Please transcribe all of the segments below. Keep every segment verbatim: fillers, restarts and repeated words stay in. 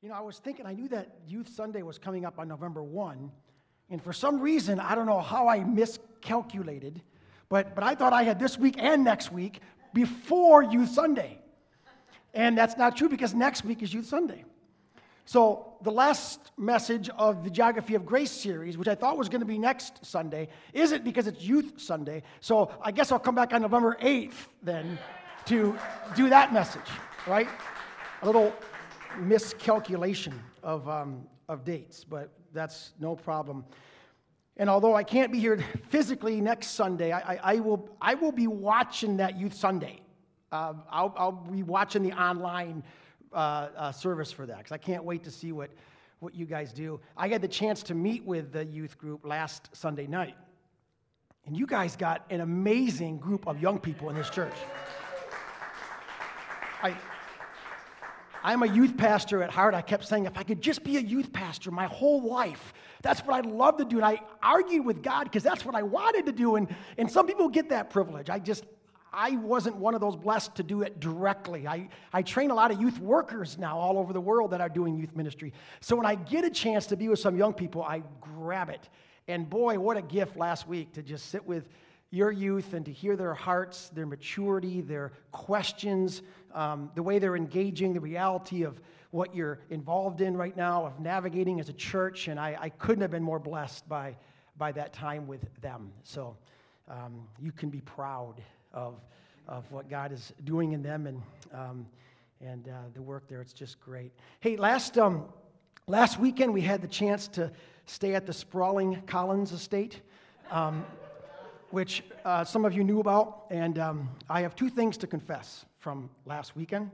You know, I was thinking, I knew that Youth Sunday was coming up on November first, and for some reason, I don't know how I miscalculated, but, but I thought I had this week and next week before Youth Sunday. And that's not true, because next week is Youth Sunday. So the last message of the Geography of Grace series, which I thought was going to be next Sunday, isn't, because it's Youth Sunday. So I guess I'll come back on November eighth then to do that message, right? A little miscalculation of um, of dates, but that's no problem. And although I can't be here physically next Sunday, I, I, I will I will be watching that Youth Sunday. Uh, I'll, I'll be watching the online uh, uh, service for that, because I can't wait to see what, what you guys do. I had the chance to meet with the youth group last Sunday night, and you guys got an amazing group of young people in this church. I. I'm a youth pastor at heart. I kept saying, if I could just be a youth pastor my whole life, that's what I'd love to do. And I argued with God because that's what I wanted to do. And, and some people get that privilege. I just, I wasn't one of those blessed to do it directly. I, I train a lot of youth workers now all over the world that are doing youth ministry. So when I get a chance to be with some young people, I grab it. And boy, what a gift last week to just sit with your youth and to hear their hearts, their maturity, their questions, um, the way they're engaging, the reality of what you're involved in right now, of navigating as a church, and I, I couldn't have been more blessed by by that time with them. So um, you can be proud of of what God is doing in them and um, and uh, the work there. It's just great. Hey, last um, last weekend we had the chance to stay at the sprawling Collins Estate. Um, which uh, some of you knew about, and um, I have two things to confess from last weekend.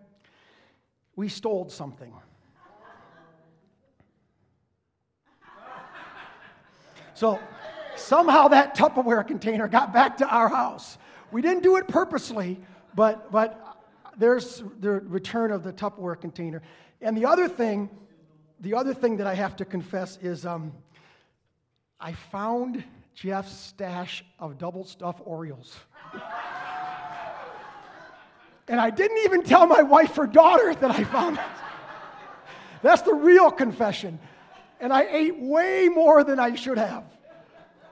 We stole something. So somehow that Tupperware container got back to our house. We didn't do it purposely, but but there's the return of the Tupperware container. And the other thing, the other thing that I have to confess is um, I found Jeff's stash of double-stuffed Oreos. And I didn't even tell my wife or daughter that I found it. That's the real confession. And I ate way more than I should have.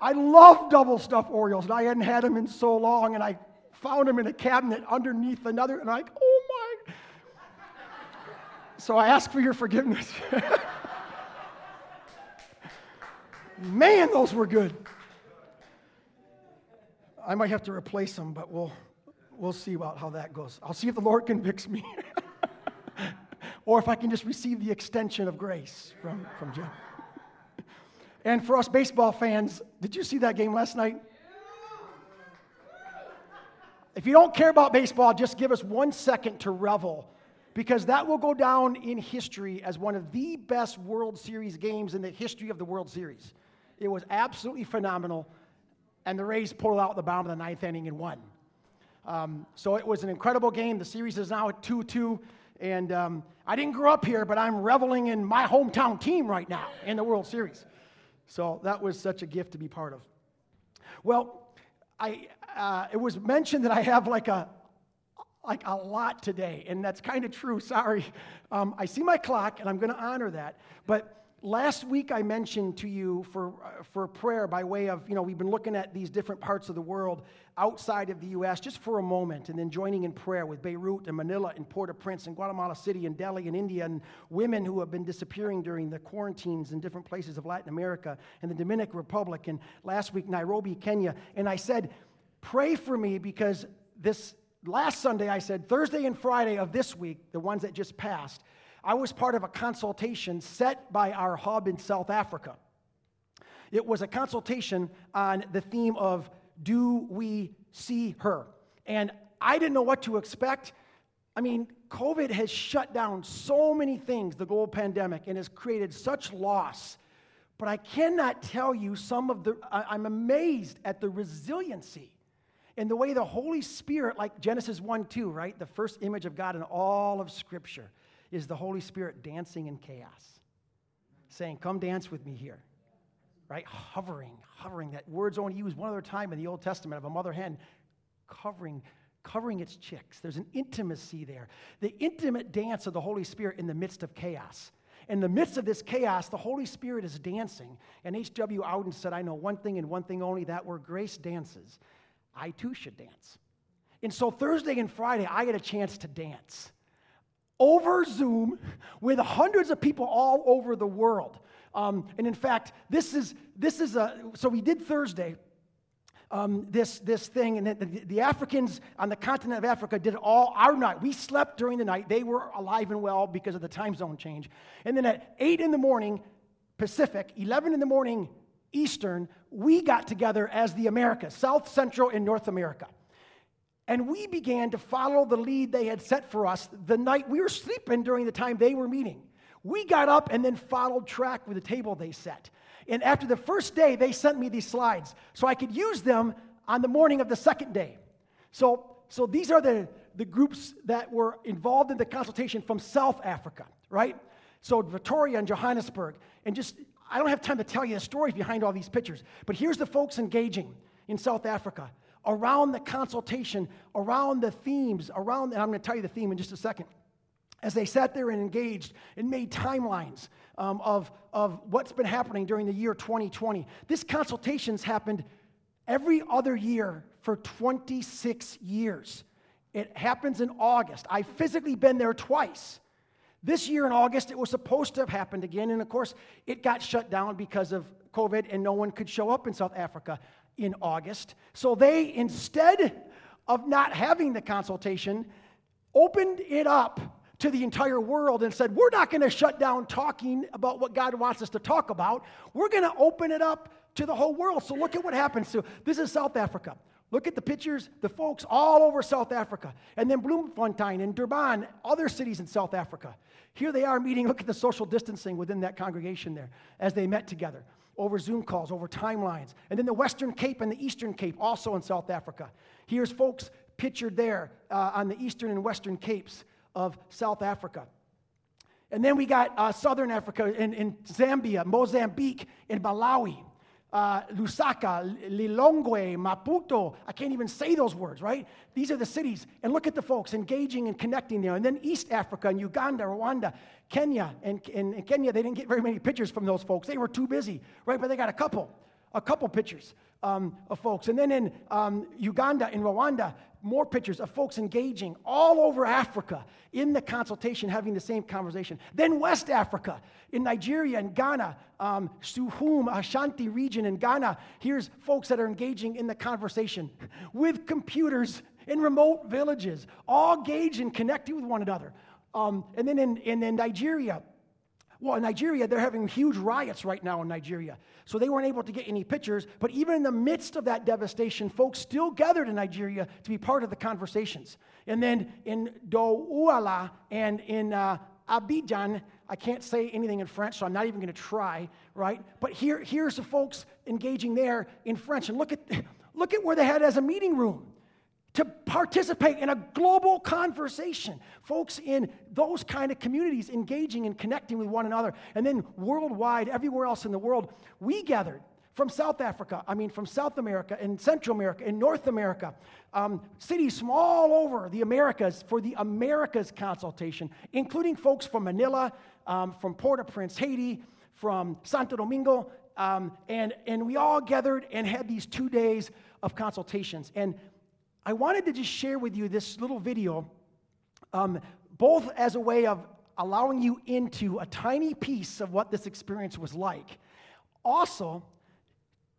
I love double-stuffed Oreos, and I hadn't had them in so long, and I found them in a cabinet underneath another, and I'm like, oh my. So I ask for your forgiveness. Man, those were good. I might have to replace them, but we'll we'll see about how that goes. I'll see if the Lord convicts me. Or if I can just receive the extension of grace from, from John. And for us baseball fans, did you see that game last night? If you don't care about baseball, just give us one second to revel, because that will go down in history as one of the best World Series games in the history of the World Series. It was absolutely phenomenal. And the Rays pulled out the bottom of the ninth inning and won. Um, so it was an incredible game. The series is now at two two. And um, I didn't grow up here, but I'm reveling in my hometown team right now in the World Series. So that was such a gift to be part of. Well, I uh, it was mentioned that I have like a like a lot today, and that's kind of true. Sorry, um, I see my clock, and I'm going to honor that, but. Last week I mentioned to you for uh, for prayer by way of, you know, we've been looking at these different parts of the world outside of the U S just for a moment, and then joining in prayer with Beirut and Manila and Port-au-Prince and Guatemala City and Delhi and India and women who have been disappearing during the quarantines in different places of Latin America and the Dominican Republic, and last week Nairobi, Kenya. And I said, pray for me, because this last Sunday I said Thursday and Friday of this week, the ones that just passed, I was part of a consultation set by our hub in South Africa. It was a consultation on the theme of, do we see her? And I didn't know what to expect. I mean, COVID has shut down so many things, the global pandemic, and has created such loss. But I cannot tell you some of the, I'm amazed at the resiliency and the way the Holy Spirit, like Genesis one two, right? The first image of God in all of Scripture is the Holy Spirit dancing in chaos, saying, come dance with me here, right? Hovering, hovering. That word's only used one other time in the Old Testament of a mother hen covering, covering its chicks. There's an intimacy there. The intimate dance of the Holy Spirit in the midst of chaos. In the midst of this chaos, the Holy Spirit is dancing. And H W Auden said, I know one thing and one thing only, that where grace dances, I too should dance. And so Thursday and Friday, I get a chance to dance over Zoom with hundreds of people all over the world. Um, and in fact, this is, this is a, so we did Thursday, Um, this this thing, and the, the, the Africans on the continent of Africa did it all our night. We slept during the night. They were alive and well because of the time zone change. And then at eight in the morning Pacific, eleven in the morning Eastern, we got together as the Americas, South, Central, and North America. And we began to follow the lead they had set for us the night we were sleeping during the time they were meeting. We got up and then followed track with the table they set. And after the first day, they sent me these slides so I could use them on the morning of the second day. So so these are the, the groups that were involved in the consultation from South Africa, right? So Victoria and Johannesburg. And just, I don't have time to tell you the stories behind all these pictures, but here's the folks engaging in South Africa around the consultation, around the themes, around, and I'm going to tell you the theme in just a second, as they sat there and engaged and made timelines um, of, of what's been happening during the year twenty twenty. This consultation's happened every other year for twenty-six years. It happens in August. I've physically been there twice. This year in August, it was supposed to have happened again, and of course, it got shut down because of COVID, and no one could show up in South Africa in August. So they, instead of not having the consultation, opened it up to the entire world and said, we're not going to shut down talking about what God wants us to talk about. We're going to open it up to the whole world. So look at what happens. So this is South Africa. Look at the pictures, the folks all over South Africa. And then Bloemfontein and Durban, other cities in South Africa. Here they are meeting. Look at the social distancing within that congregation there as they met together over Zoom calls, over timelines. And then the Western Cape and the Eastern Cape, also in South Africa. Here's folks pictured there uh, on the Eastern and Western Capes of South Africa. And then we got uh, Southern Africa in, in Zambia, Mozambique, and Malawi, uh, Lusaka, Lilongwe, Maputo. I can't even say those words, right? These are the cities. And look at the folks engaging and connecting there. And then East Africa and Uganda, Rwanda, Kenya. And in Kenya, they didn't get very many pictures from those folks. They were too busy, right? But they got a couple, a couple pictures um, of folks. And then in um, Uganda and Rwanda, more pictures of folks engaging all over Africa in the consultation, having the same conversation. Then West Africa, in Nigeria and Ghana, um, Suhum, Ashanti region in Ghana, here's folks that are engaging in the conversation with computers in remote villages, all engaged and connecting with one another. Um, and then in, in, in Nigeria, well, in Nigeria, they're having huge riots right now in Nigeria. So they weren't able to get any pictures. But even in the midst of that devastation, folks still gathered in Nigeria to be part of the conversations. And then in Douala and in uh, Abidjan, I can't say anything in French, so I'm not even going to try, right? But here, here's the folks engaging there in French. And look at, look at where they had as a meeting room to participate in a global conversation. Folks in those kind of communities engaging and connecting with one another. And then worldwide, everywhere else in the world, we gathered from South Africa, I mean from South America and Central America and North America, um, cities from all over the Americas for the Americas consultation, including folks from Manila, um, from Port-au-Prince, Haiti, from Santo Domingo, um, and, and we all gathered and had these two days of consultations. And I wanted to just share with you this little video, um, both as a way of allowing you into a tiny piece of what this experience was like, also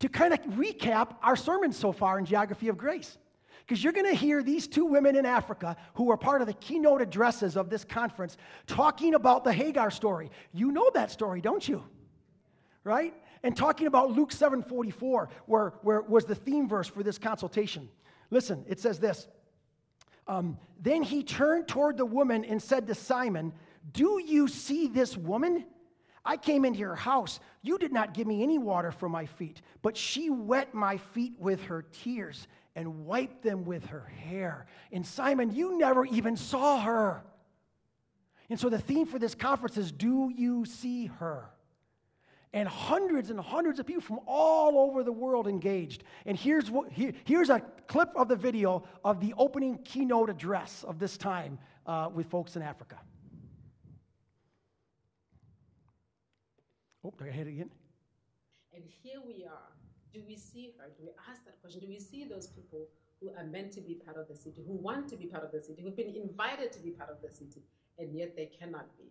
to kind of recap our sermon so far in Geography of Grace, because you're going to hear these two women in Africa who are part of the keynote addresses of this conference talking about the Hagar story. You know that story, don't you? Right? And talking about Luke seven forty-four, where, where was the theme verse for this consultation. Listen, it says this. Um, then he turned toward the woman and said to Simon, do you see this woman? I came into your house. You did not give me any water for my feet, but she wet my feet with her tears and wiped them with her hair. And Simon, you never even saw her. And so the theme for this conference is, do you see her? And hundreds and hundreds of people from all over the world engaged. And here's what, here, here's a clip of the video of the opening keynote address of this time uh, with folks in Africa. Oh, I hit it again. And here we are. Do we see her? Do we ask that question? Do we see those people who are meant to be part of the city, who want to be part of the city, who've been invited to be part of the city, and yet they cannot be?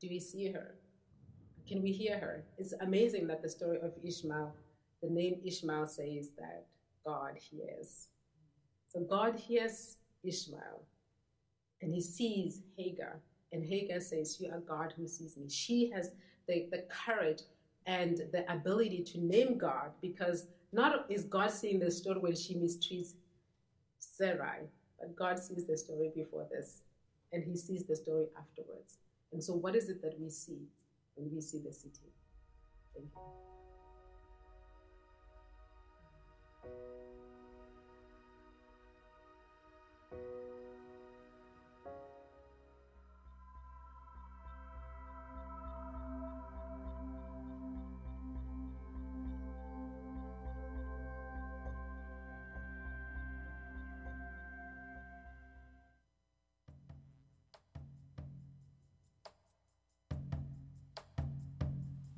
Do we see her? Can we hear her? It's amazing that the story of Ishmael, the name Ishmael says that God hears. So God hears Ishmael, and he sees Hagar. And Hagar says, you are God who sees me. She has the, the courage and the ability to name God, because not is God seeing the story when she mistreats Sarai, but God sees the story before this, and he sees the story afterwards. And so what is it that we see when we see the city? Thank you.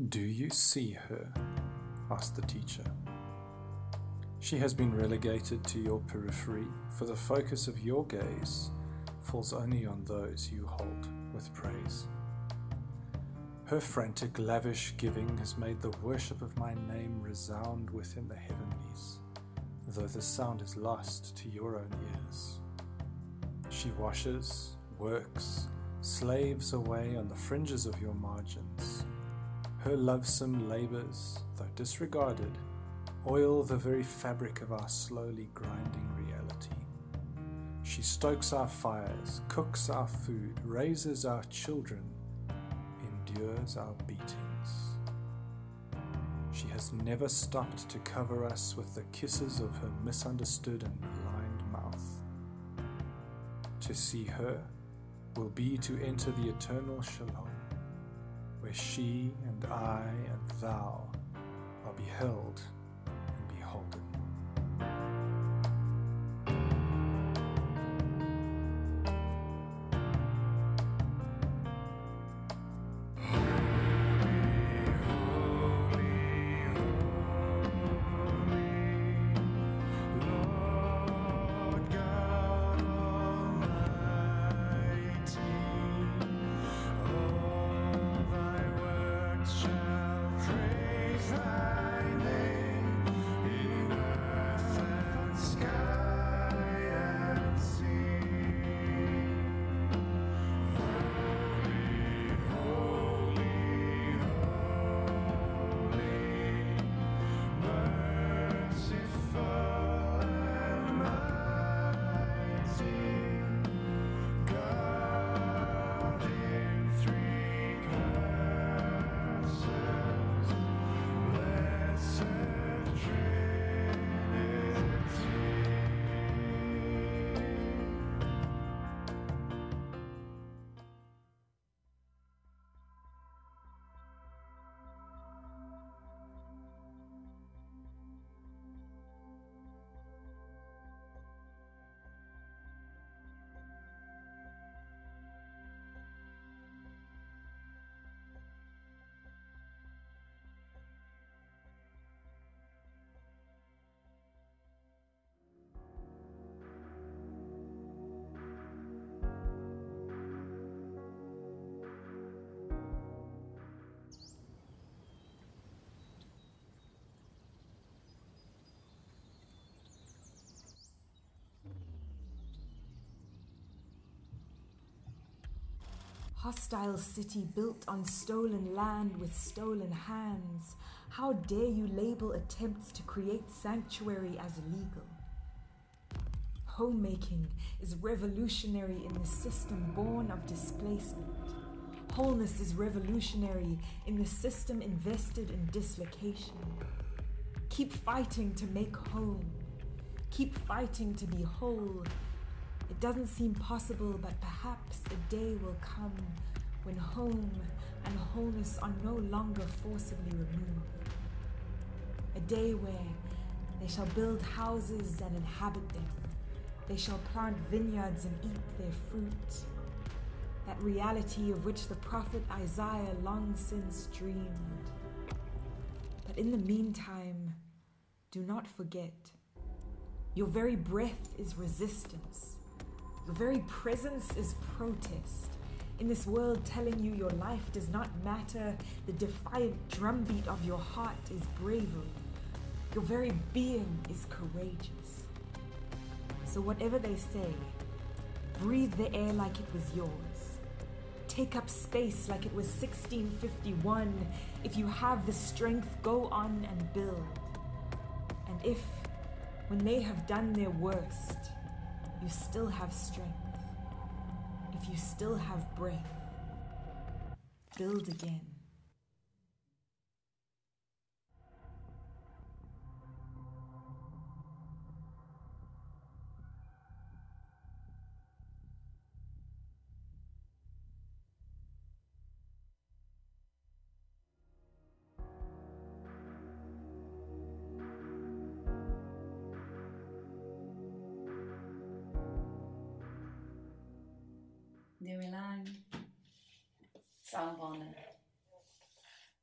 Do you see her? Asked the teacher. She has been relegated to your periphery, for the focus of your gaze falls only on those you hold with praise. Her frantic, lavish giving has made the worship of my name resound within the heavenlies, though the sound is lost to your own ears. She washes, works, slaves away on the fringes of your margins. Her lovesome labours, though disregarded, oil the very fabric of our slowly grinding reality. She stokes our fires, cooks our food, raises our children, endures our beatings. She has never stopped to cover us with the kisses of her misunderstood and maligned mouth. To see her will be to enter the eternal shalom, where she and I and thou are beheld and beholden. Hostile city built on stolen land with stolen hands. How dare you label attempts to create sanctuary as illegal? Homemaking is revolutionary in the system born of displacement. Wholeness is revolutionary in the system invested in dislocation. Keep fighting to make home. Keep fighting to be whole. It doesn't seem possible, but perhaps a day will come when home and wholeness are no longer forcibly removed. A day where they shall build houses and inhabit them. They shall plant vineyards and eat their fruit. That that reality of which the prophet Isaiah long since dreamed. But in the meantime, do not forget, your very breath is resistance. Your very presence is protest. In this world telling you your life does not matter, the defiant drumbeat of your heart is bravery. Your very being is courageous. So whatever they say, breathe the air like it was yours. Take up space like it was sixteen fifty-one. If you have the strength, go on and build. And if, when they have done their worst, you still have strength, if you still have breath, build again. Sambona,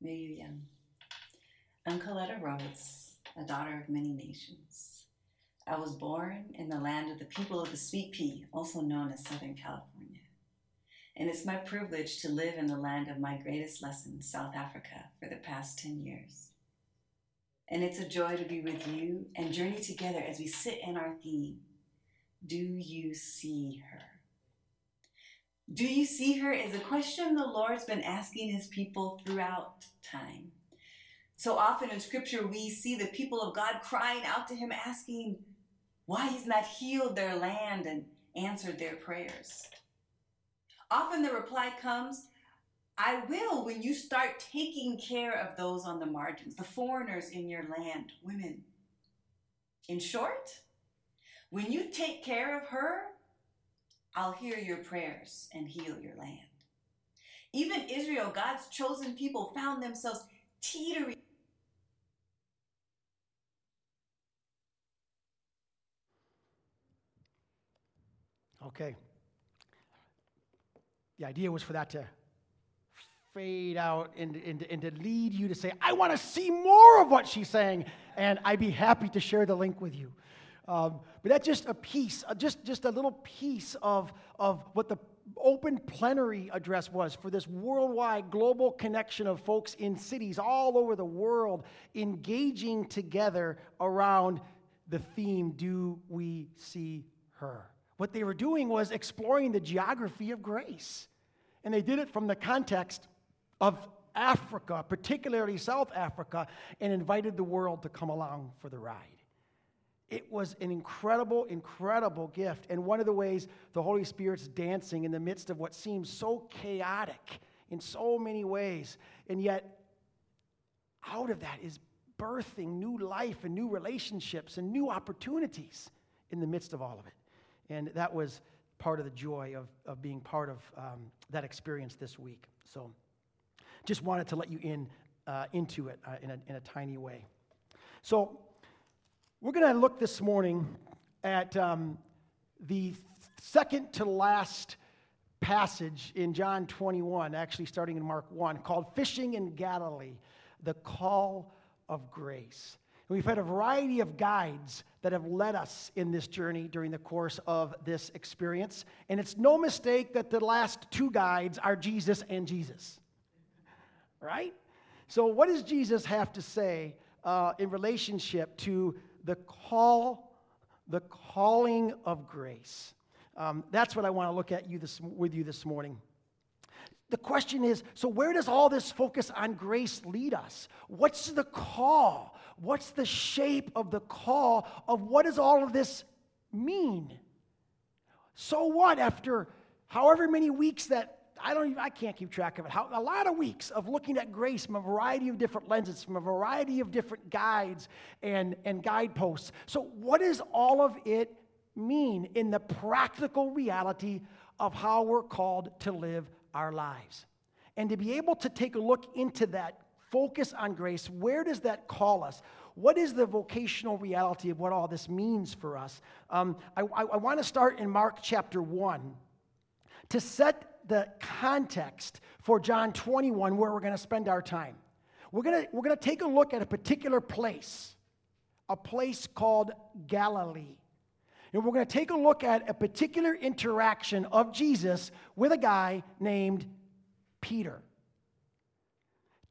Miyu Young. I'm Coletta Roberts, a daughter of many nations. I was born in the land of the people of the sweet pea, also known as Southern California. And it's my privilege to live in the land of my greatest lesson, South Africa, for the past ten years. And it's a joy to be with you and journey together as we sit in our theme, Do You See Her? Do you see her is a question the Lord's been asking his people throughout time. So often in scripture, we see the people of God crying out to him, asking why he's not healed their land and answered their prayers. Often the reply comes, I will when you start taking care of those on the margins, the foreigners in your land, women. In short, when you take care of her, I'll hear your prayers and heal your land. Even Israel, God's chosen people, found themselves teetering. Okay. The idea was for that to fade out and, and, and to lead you to say, I want to see more of what she's saying, and I'd be happy to share the link with you. Um, but that's just a piece, just, just a little piece of, of what the open plenary address was for this worldwide global connection of folks in cities all over the world engaging together around the theme, Do We See Her? What they were doing was exploring the geography of grace. And they did it from the context of Africa, particularly South Africa, and invited the world to come along for the ride. It was an incredible, incredible gift. And one of the ways the Holy Spirit's dancing in the midst of what seems so chaotic in so many ways, and yet out of that is birthing new life and new relationships and new opportunities in the midst of all of it. And that was part of the joy of, of being part of um, that experience this week. So just wanted to let you in uh, into it uh, in, a, in a tiny way. So we're going to look this morning at um, the second to last passage in John twenty-one, actually starting in Mark one, called Fishing in Galilee, the Call of Grace. And we've had a variety of guides that have led us in this journey during the course of this experience. And it's no mistake that the last two guides are Jesus and Jesus, right? So what does Jesus have to say uh, in relationship to The call, the calling of grace. Um, that's what I want to look at you this, with you this morning. The question is, so where does all this focus on grace lead us? What's the call? What's the shape of the call of what does all of this mean? So what after however many weeks that I don't even, I can't keep track of it. How, a lot of weeks of looking at grace from a variety of different lenses, from a variety of different guides and, and guideposts. So what does all of it mean in the practical reality of how we're called to live our lives? And to be able to take a look into that focus on grace, where does that call us? What is the vocational reality of what all this means for us? Um, I, I, I want to start in Mark chapter one to set the context for John twenty-one, where we're going to spend our time. We're going to, we're going to take a look at a particular place, a place called Galilee. And we're going to take a look at a particular interaction of Jesus with a guy named Peter.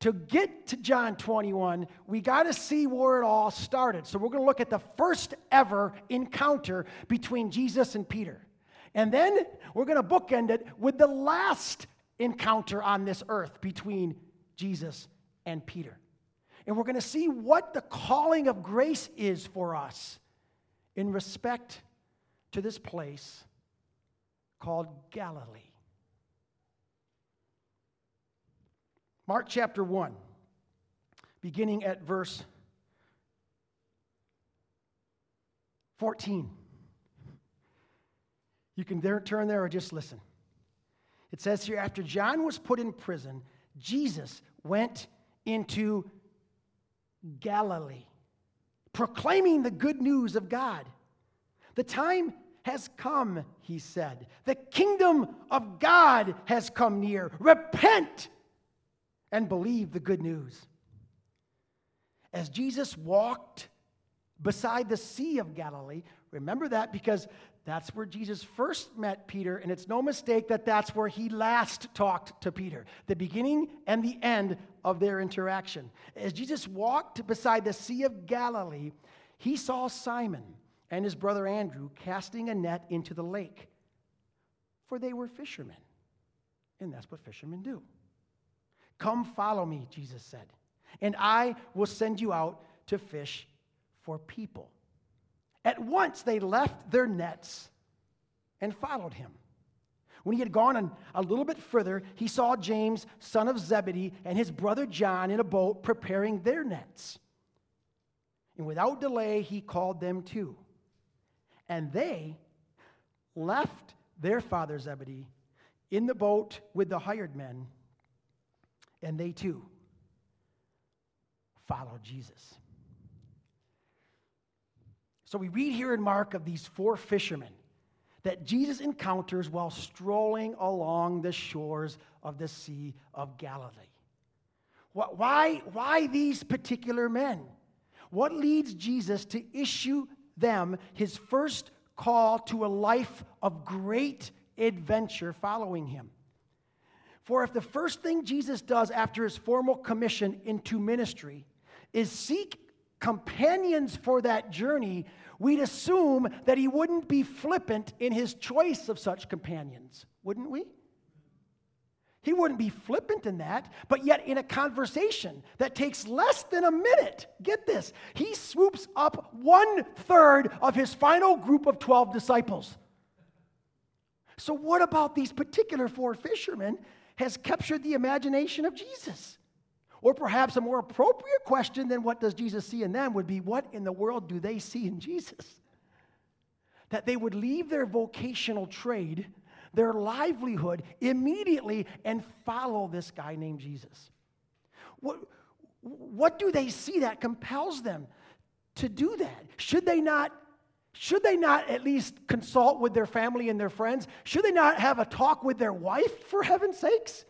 To get to John twenty-one, we got to see where it all started. So we're going to look at the first ever encounter between Jesus and Peter. And then we're going to bookend it with the last encounter on this earth between Jesus and Peter. And we're going to see what the calling of grace is for us in respect to this place called Galilee. Mark chapter one, beginning at verse fourteen. You can there, turn there or just listen. It says here, after John was put in prison, Jesus went into Galilee, proclaiming the good news of God. The time has come, he said. The kingdom of God has come near. Repent and believe the good news. As Jesus walked beside the Sea of Galilee, remember that because that's where Jesus first met Peter, and it's no mistake that that's where he last talked to Peter, the beginning and the end of their interaction. As Jesus walked beside the Sea of Galilee, he saw Simon and his brother Andrew casting a net into the lake, for they were fishermen, and that's what fishermen do. Come follow me, Jesus said, and I will send you out to fish for people. At once they left their nets and followed him. When he had gone a little bit further, he saw James, son of Zebedee, and his brother John in a boat preparing their nets. And without delay, he called them too. And they left their father Zebedee in the boat with the hired men, and they too followed Jesus. So we read here in Mark of these four fishermen that Jesus encounters while strolling along the shores of the Sea of Galilee. Why, why these particular men? What leads Jesus to issue them his first call to a life of great adventure following him? For if the first thing Jesus does after his formal commission into ministry is seek companions for that journey, we'd assume that he wouldn't be flippant in his choice of such companions, wouldn't we? He wouldn't be flippant in that, but yet in a conversation that takes less than a minute, get this, he swoops up one-third of his final group of twelve disciples. So what about these particular four fishermen has captured the imagination of Jesus? Or perhaps a more appropriate question than what does Jesus see in them would be, what in the world do they see in Jesus? That they would leave their vocational trade, their livelihood, immediately and follow this guy named Jesus. What, what do they see that compels them to do that? Should they not Should they not at least consult with their family and their friends? Should they not have a talk with their wife, for heaven's sakes,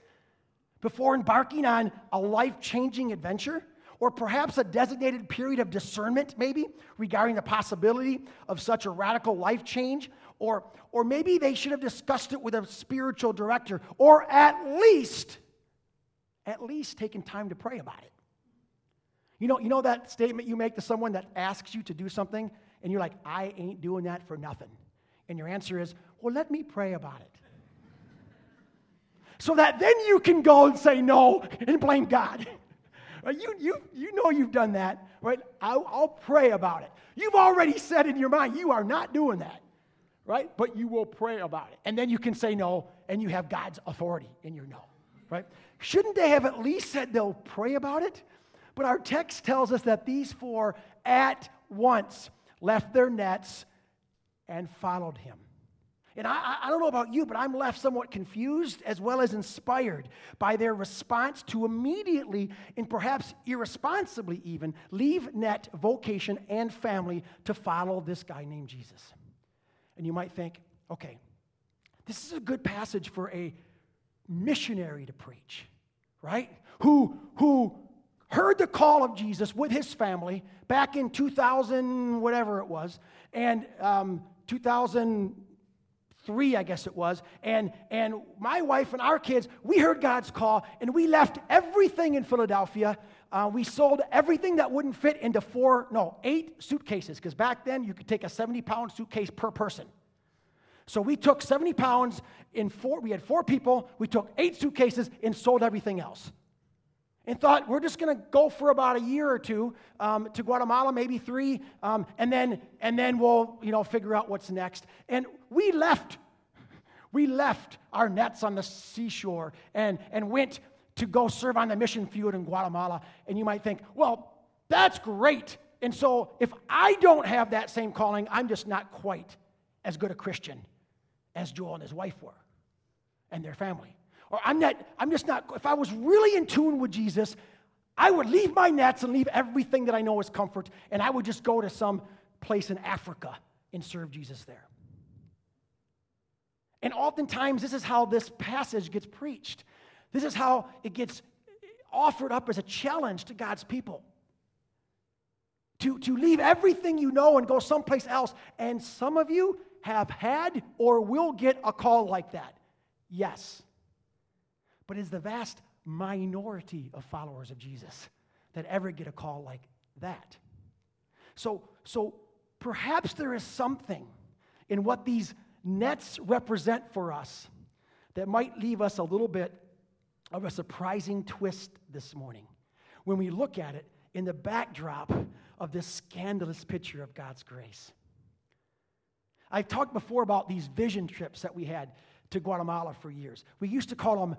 before embarking on a life-changing adventure? Or perhaps a designated period of discernment, maybe, regarding the possibility of such a radical life change? Or, or maybe they should have discussed it with a spiritual director, or at least, at least taken time to pray about it. You know, you know that statement you make to someone that asks you to do something? And you're like, I ain't doing that for nothing. And your answer is, well, let me pray about it. So that then you can go and say no and blame God. Right? You, you, you know you've done that, right? I'll, I'll pray about it. You've already said in your mind, you are not doing that, right? But you will pray about it. And then you can say no, and you have God's authority in your no, right? Shouldn't they have at least said they'll pray about it? But our text tells us that these four at once left their nets, and followed him. And I, I don't know about you, but I'm left somewhat confused as well as inspired by their response to immediately, and perhaps irresponsibly even, leave net, vocation, and family to follow this guy named Jesus. And you might think, okay, this is a good passage for a missionary to preach, right? Who, who heard the call of Jesus with his family back in two thousand, whatever it was, and um, two thousand three, I guess it was, and, and my wife and our kids, we heard God's call, and we left everything in Philadelphia. Uh, we sold everything that wouldn't fit into four, no, eight suitcases, because back then you could take a seventy-pound suitcase per person. So we took seventy pounds in four, we had four people, we took eight suitcases and sold everything else. And thought, we're just going to go for about a year or two um, to Guatemala, maybe three, um, and then and then we'll, you know, figure out what's next. And we left, we left our nets on the seashore and, and went to go serve on the mission field in Guatemala. And you might think, well, that's great. And so if I don't have that same calling, I'm just not quite as good a Christian as Joel and his wife were and their family. Or I'm not, I'm just not, if I was really in tune with Jesus, I would leave my nets and leave everything that I know is comfort, and I would just go to some place in Africa and serve Jesus there. And oftentimes, this is how this passage gets preached. This is how it gets offered up as a challenge to God's people. To, to leave everything you know and go someplace else. And some of you have had or will get a call like that. Yes. But it's the vast minority of followers of Jesus that ever get a call like that. So, so perhaps there is something in what these nets represent for us that might leave us a little bit of a surprising twist this morning when we look at it in the backdrop of this scandalous picture of God's grace. I've talked before about these vision trips that we had to Guatemala for years. We used to call them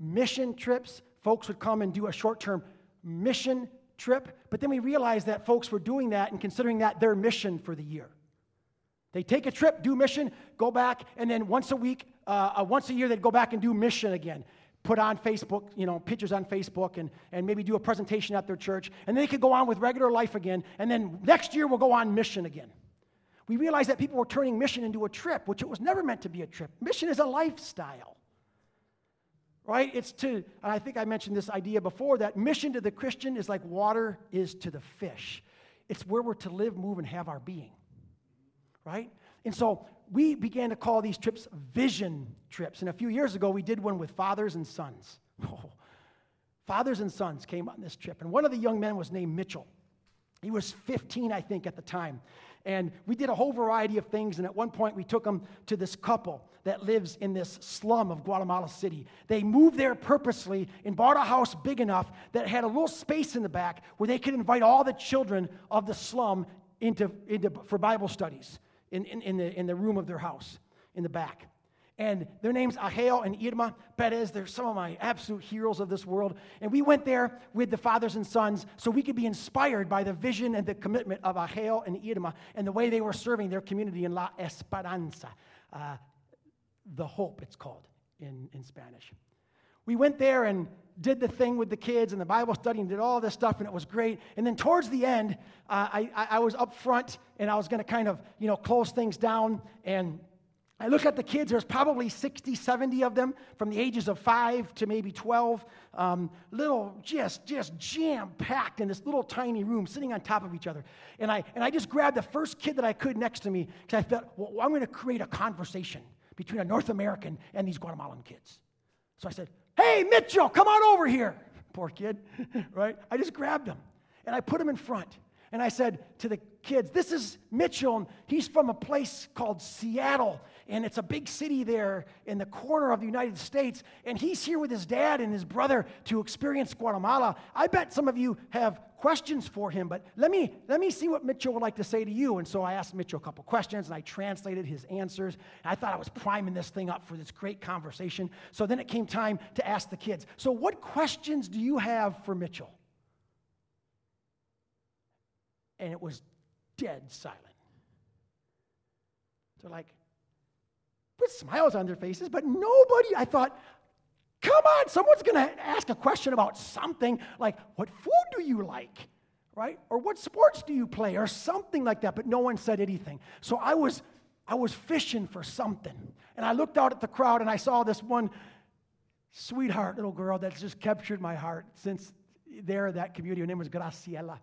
mission trips. Folks would come and do a short-term mission trip, but then we realized that folks were doing that and considering that their mission for the year. They take a trip, do mission, go back, and then once a week, uh, once a year, they'd go back and do mission again. Put on Facebook, you know, pictures on Facebook, and, and maybe do a presentation at their church, and they could go on with regular life again, and then next year we'll go on mission again. We realized that people were turning mission into a trip, which it was never meant to be a trip. Mission is a lifestyle. Right? It's to, and I think I mentioned this idea before, that mission to the Christian is like water is to the fish. It's where we're to live, move, and have our being. Right? And so we began to call these trips vision trips. And a few years ago, we did one with fathers and sons. Oh, fathers and sons came on this trip. And one of the young men was named Mitchell. He was fifteen, I think, at the time. And we did a whole variety of things, and at one point we took them to this couple that lives in this slum of Guatemala City. They moved there purposely and bought a house big enough that had a little space in the back where they could invite all the children of the slum into, into for Bible studies in, in, in, the, in the room of their house in the back. And their names Ahel and Irma Perez. They're some of my absolute heroes of this world. And we went there with the fathers and sons so we could be inspired by the vision and the commitment of Ahel and Irma and the way they were serving their community in La Esperanza, uh, the hope it's called in, in Spanish. We went there and did the thing with the kids and the Bible study and did all this stuff, and it was great. And then towards the end, uh, I, I, I was up front, and I was going to kind of, you know, close things down, and I look at the kids, there's probably sixty, seventy of them from the ages of five to maybe twelve, um, little, just, just jam-packed in this little tiny room, sitting on top of each other. And I and I just grabbed the first kid that I could next to me, because I thought, well, I'm going to create a conversation between a North American and these Guatemalan kids. So I said, hey, Mitchell, come on over here. Poor kid, right? I just grabbed him, and I put him in front. And I said to the kids, this is Mitchell, and he's from a place called Seattle, and it's a big city there in the corner of the United States, and he's here with his dad and his brother to experience Guatemala. I bet some of you have questions for him, but let me let me see what Mitchell would like to say to you. And so I asked Mitchell a couple questions, and I translated his answers. I thought I was priming this thing up for this great conversation. So then it came time to ask the kids, so what questions do you have for Mitchell? And it was dead silent. They're like, with smiles on their faces, but nobody, I thought, come on, someone's going to ask a question about something, like, what food do you like, right? Or what sports do you play, or something like that, but no one said anything. So I was, I was fishing for something, and I looked out at the crowd, and I saw this one sweetheart little girl that's just captured my heart since there, that community. Her name was Graciela.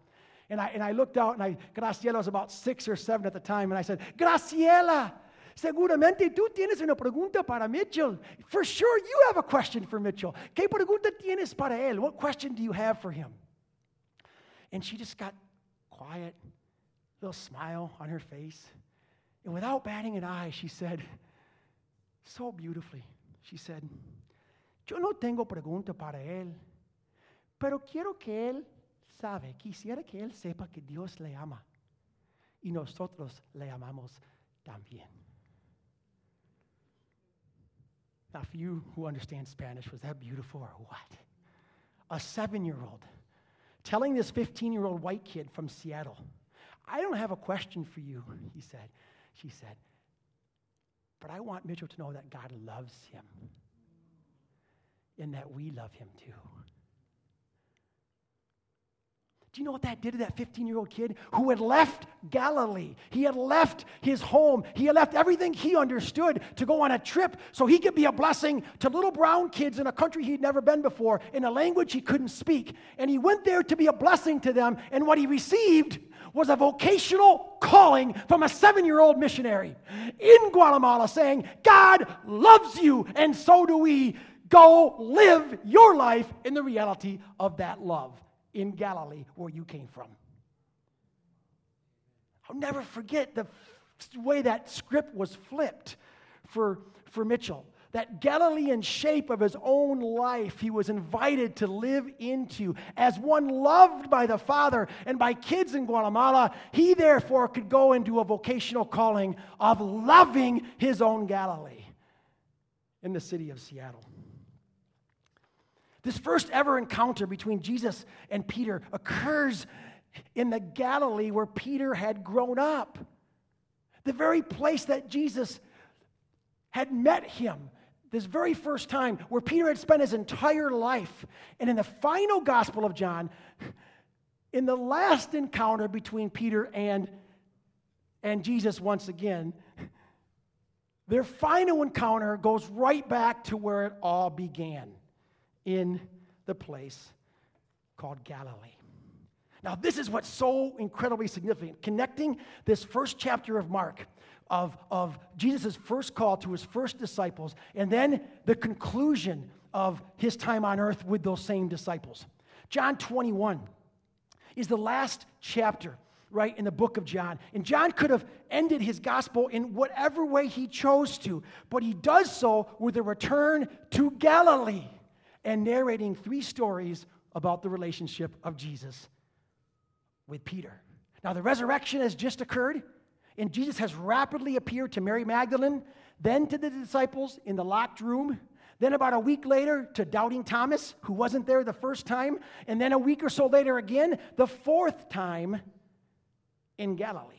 And I and I looked out, and I Graciela was about six or seven at the time, and I said, Graciela, seguramente tú tienes una pregunta para Mitchell. For sure you have a question for Mitchell. ¿Qué pregunta tienes para él? What question do you have for him? And she just got quiet, little smile on her face. And without batting an eye, she said, so beautifully, she said, yo no tengo pregunta para él, pero quiero que él sabe, quisiera que él sepa que Dios le ama y nosotros le amamos también. Now, for you who understand Spanish, was that beautiful or what? A seven-year-old telling this fifteen-year-old white kid from Seattle, I don't have a question for you, he said. She said, but I want Mitchell to know that God loves him and that we love him too. Do you know what that did to that fifteen-year-old kid who had left Galilee? He had left his home. He had left everything he understood to go on a trip so he could be a blessing to little brown kids in a country he'd never been before, in a language he couldn't speak. And he went there to be a blessing to them, and what he received was a vocational calling from a seven-year-old missionary in Guatemala saying, God loves you, and so do we. Go live your life in the reality of that love. In Galilee, where you came from. I'll never forget the way that script was flipped for, for Mitchell. That Galilean shape of his own life he was invited to live into. As one loved by the Father and by kids in Guatemala, he therefore could go into a vocational calling of loving his own Galilee in the city of Seattle. This first ever encounter between Jesus and Peter occurs in the Galilee where Peter had grown up. The very place that Jesus had met him, this very first time, where Peter had spent his entire life. And in the final Gospel of John, in the last encounter between Peter and, and Jesus once again, their final encounter goes right back to where it all began. In the place called Galilee. Now, this is what's so incredibly significant. Connecting this first chapter of Mark, of, of Jesus' first call to his first disciples, and then the conclusion of his time on earth with those same disciples. John twenty-one is the last chapter, right, in the book of John. And John could have ended his gospel in whatever way he chose to, but he does so with a return to Galilee. And narrating three stories about the relationship of Jesus with Peter. Now, the resurrection has just occurred, and Jesus has rapidly appeared to Mary Magdalene, then to the disciples in the locked room, then about a week later to doubting Thomas, who wasn't there the first time, and then a week or so later again, the fourth time in Galilee.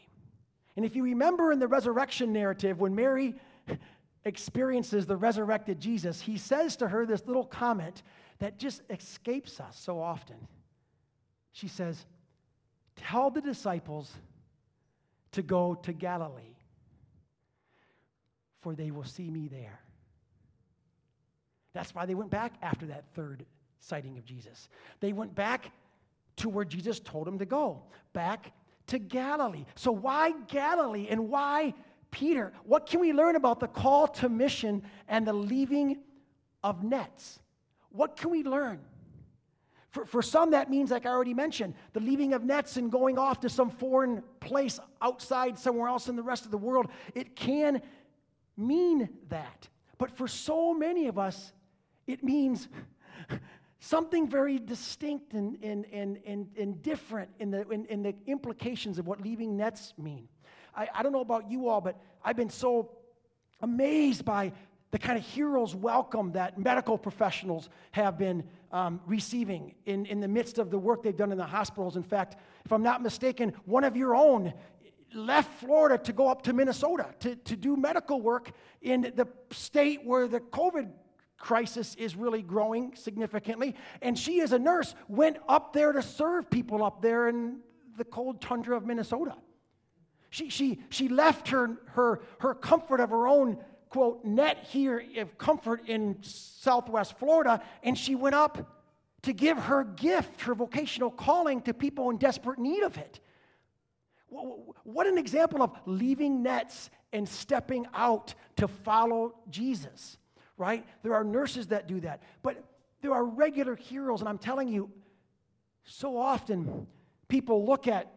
And if you remember in the resurrection narrative, when Mary experiences the resurrected Jesus, he says to her this little comment that just escapes us so often. She says, tell the disciples to go to Galilee, for they will see me there. That's why they went back after that third sighting of Jesus. They went back to where Jesus told them to go, back to Galilee. So why Galilee and why Peter? What can we learn about the call to mission and the leaving of nets? What can we learn? For, for some, that means, like I already mentioned, the leaving of nets and going off to some foreign place outside somewhere else in the rest of the world. It can mean that. But for so many of us, it means something very distinct and, and, and, and, and different in the, in, in the implications of what leaving nets mean. I, I don't know about you all, but I've been so amazed by the kind of hero's welcome that medical professionals have been um, receiving in, in the midst of the work they've done in the hospitals. In fact, if I'm not mistaken, one of your own left Florida to go up to Minnesota to, to do medical work in the state where the COVID crisis is really growing significantly. And she, as a nurse, went up there to serve people up there in the cold tundra of Minnesota. She she she left her her her comfort of her own quote, net here of comfort in Southwest Florida, and she went up to give her gift, her vocational calling, to people in desperate need of it. What an example of leaving nets and stepping out to follow Jesus, right? There are nurses that do that, but there are regular heroes, and I'm telling you, so often people look at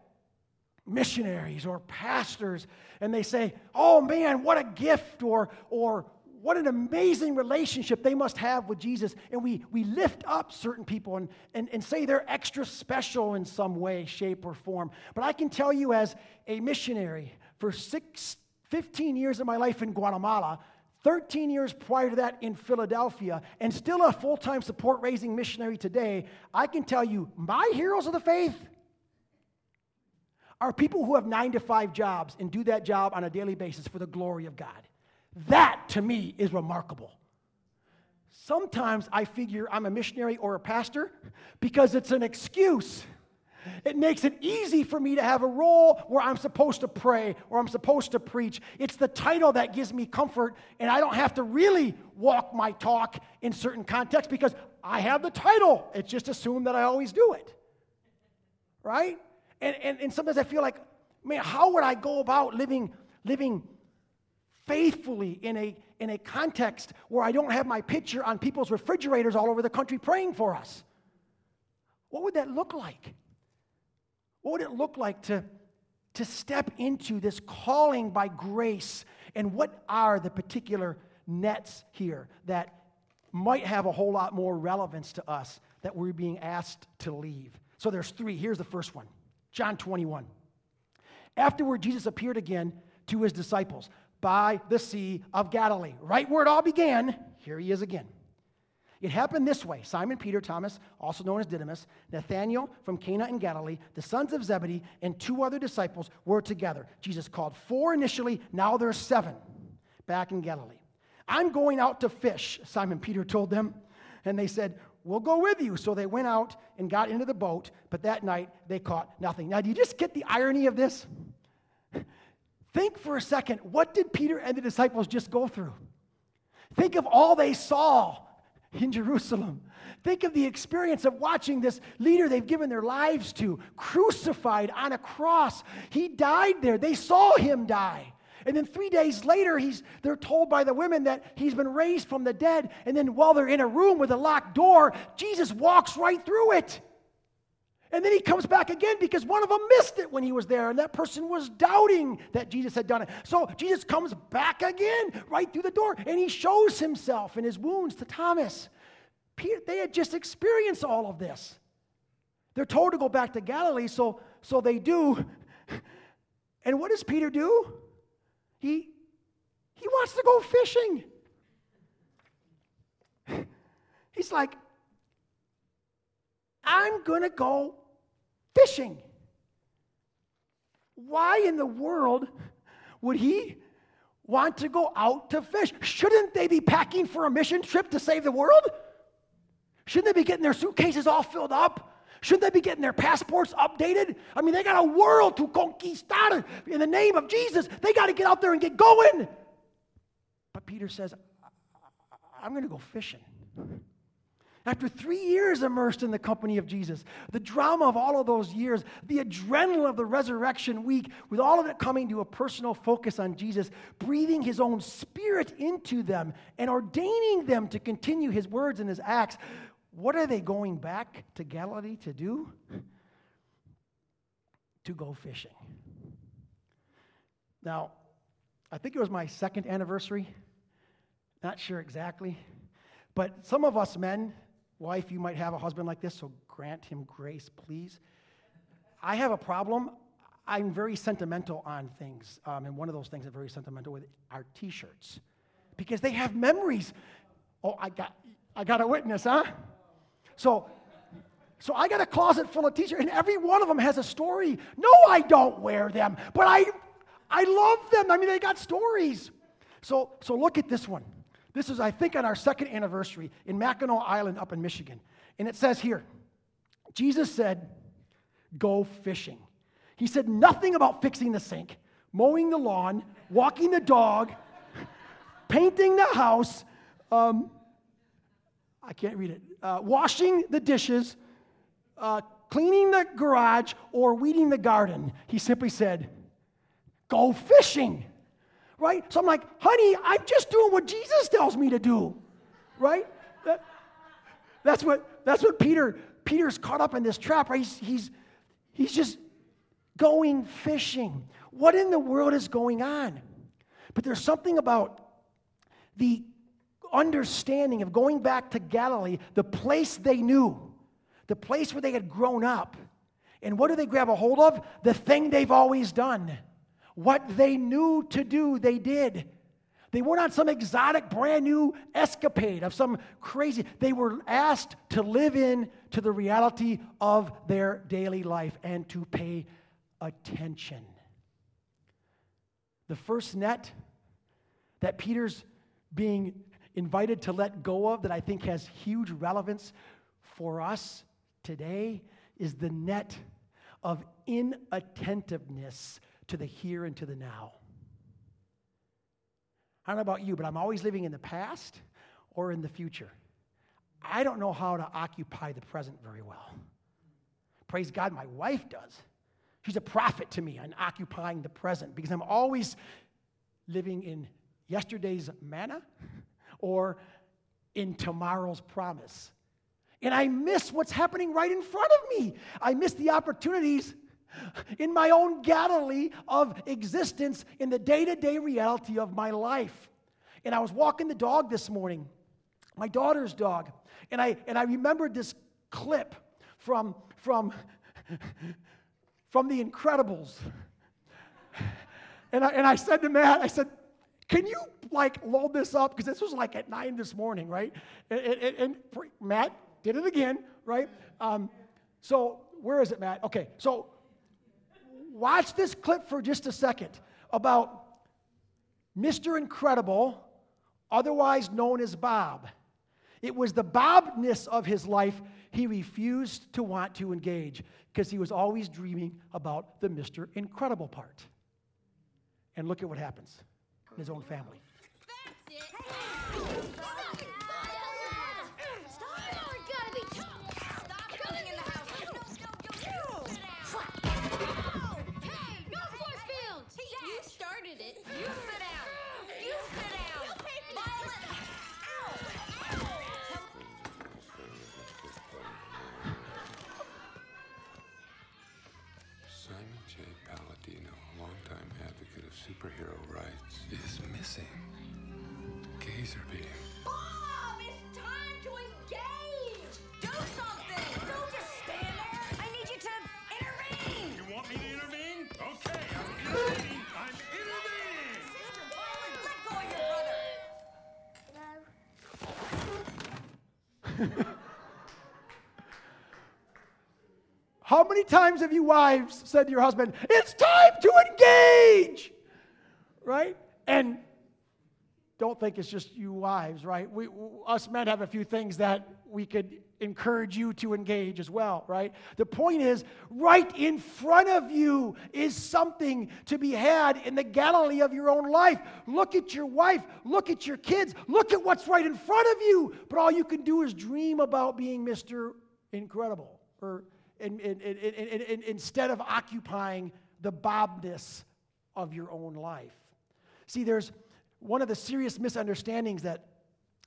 missionaries or pastors and they say, oh man, what a gift, or or what an amazing relationship they must have with Jesus. And we we lift up certain people and, and, and say they're extra special in some way, shape, or form. But I can tell you as a missionary for six, fifteen years of my life in Guatemala, thirteen years prior to that in Philadelphia, and still a full-time support-raising missionary today, I can tell you my heroes of the faith are people who have nine to five jobs and do that job on a daily basis for the glory of God. That, to me, is remarkable. Sometimes I figure I'm a missionary or a pastor because it's an excuse. It makes it easy for me to have a role where I'm supposed to pray or I'm supposed to preach. It's the title that gives me comfort, and I don't have to really walk my talk in certain contexts because I have the title. It's just assumed that I always do it, right? And, and, and sometimes I feel like, man, how would I go about living living faithfully in a in a context where I don't have my picture on people's refrigerators all over the country praying for us? What would that look like? What would it look like to, to step into this calling by grace? And what are the particular nets here that might have a whole lot more relevance to us that we're being asked to leave? So there's three. Here's the first one, John twenty-one. Afterward, Jesus appeared again to his disciples by the Sea of Galilee. Right where it all began, here he is again. It happened this way. Simon Peter, Thomas, also known as Didymus, Nathanael from Cana in Galilee, the sons of Zebedee, and two other disciples were together. Jesus called four initially, now there's seven back in Galilee. I'm going out to fish, Simon Peter told them, and they said, we'll go with you. So they went out and got into the boat, but that night they caught nothing. Now, do you just get the irony of this? Think for a second, what did Peter and the disciples just go through? Think of all they saw in Jerusalem. Think of the experience of watching this leader they've given their lives to, crucified on a cross. He died there. They saw him die. And then three days later, he's they're told by the women that he's been raised from the dead. And then while they're in a room with a locked door, Jesus walks right through it. And then he comes back again because one of them missed it when he was there, and that person was doubting that Jesus had done it. So Jesus comes back again right through the door, and he shows himself and his wounds to Thomas. Peter, they had just experienced all of this. They're told to go back to Galilee, so, so they do. And what does Peter do? He, he wants to go fishing. He's like, I'm going to go fishing. Why in the world would he want to go out to fish? Shouldn't they be packing for a mission trip to save the world? Shouldn't they be getting their suitcases all filled up? Shouldn't they be getting their passports updated? I mean, they got a world to conquistar in the name of Jesus. They got to get out there and get going. But Peter says, I'm going to go fishing. After three years immersed in the company of Jesus, the drama of all of those years, the adrenaline of the resurrection week, with all of it coming to a personal focus on Jesus, breathing his own spirit into them and ordaining them to continue his words and his acts, what are they going back to Galilee to do? To go fishing. Now, I think it was my second anniversary, not sure exactly, but some of us men, wife, you might have a husband like this, so grant him grace, please. I have a problem. I'm very sentimental on things, um, and one of those things I'm very sentimental with are T-shirts, because they have memories. Oh, I got, I got a witness, huh? So, so I got a closet full of T-shirts, and every one of them has a story. No, I don't wear them, but I, I love them. I mean, they got stories. So, so look at this one. This is, I think, on our second anniversary in Mackinac Island up in Michigan. And it says here, Jesus said, go fishing. He said nothing about fixing the sink, mowing the lawn, walking the dog, painting the house, um, I can't read it, uh, washing the dishes, uh, cleaning the garage, or weeding the garden. He simply said, go fishing, right? So I'm like, honey, I'm just doing what Jesus tells me to do, right? That, that's what that's what Peter, Peter's caught up in this trap, right? He's, he's, he's just going fishing. What in the world is going on? But there's something about the understanding of going back to Galilee, the place they knew, the place where they had grown up. And what do they grab a hold of? The thing they've always done. What they knew to do, they did. They weren't on some exotic, brand new escapade of some crazy. They were asked to live in to the reality of their daily life and to pay attention. The first net that Peter's being invited to let go of that I think has huge relevance for us today is the net of inattentiveness to the here and to the now. I don't know about you, but I'm always living in the past or in the future. I don't know how to occupy the present very well. Praise God, my wife does. She's a prophet to me on occupying the present because I'm always living in yesterday's manna or in tomorrow's promise. And I miss what's happening right in front of me. I miss the opportunities in my own Galilee of existence in the day-to-day reality of my life. And I was walking the dog this morning, my daughter's dog, and I and I remembered this clip from from from The Incredibles. And I and I said to Matt, I said, can you like load this up? Because this was like at nine this morning, right? And, and, and Matt did it again, right? Um, so where is it, Matt? Okay, so watch this clip for just a second about Mister Incredible, otherwise known as Bob. It was the Bobness of his life he refused to want to engage because he was always dreaming about the Mister Incredible part. And look at what happens in his own family. That's it. Superhero rights is missing. Gazer beam. Bob, it's time to engage! Do something! Don't just stand there! I need you to intervene! You want me to intervene? Okay, I'm intervening! I'm intervening! Sister Violet, let go of your brother! No. How many times have you wives said to your husband, it's time to engage? Right? And don't think it's just you wives, right? We, us men have a few things that we could encourage you to engage as well, right? The point is, right in front of you is something to be had in the Galilee of your own life. Look at your wife. Look at your kids. Look at what's right in front of you. But all you can do is dream about being Mister Incredible or in, in, in, in, in, instead of occupying the Bobness of your own life. See, there's one of the serious misunderstandings that,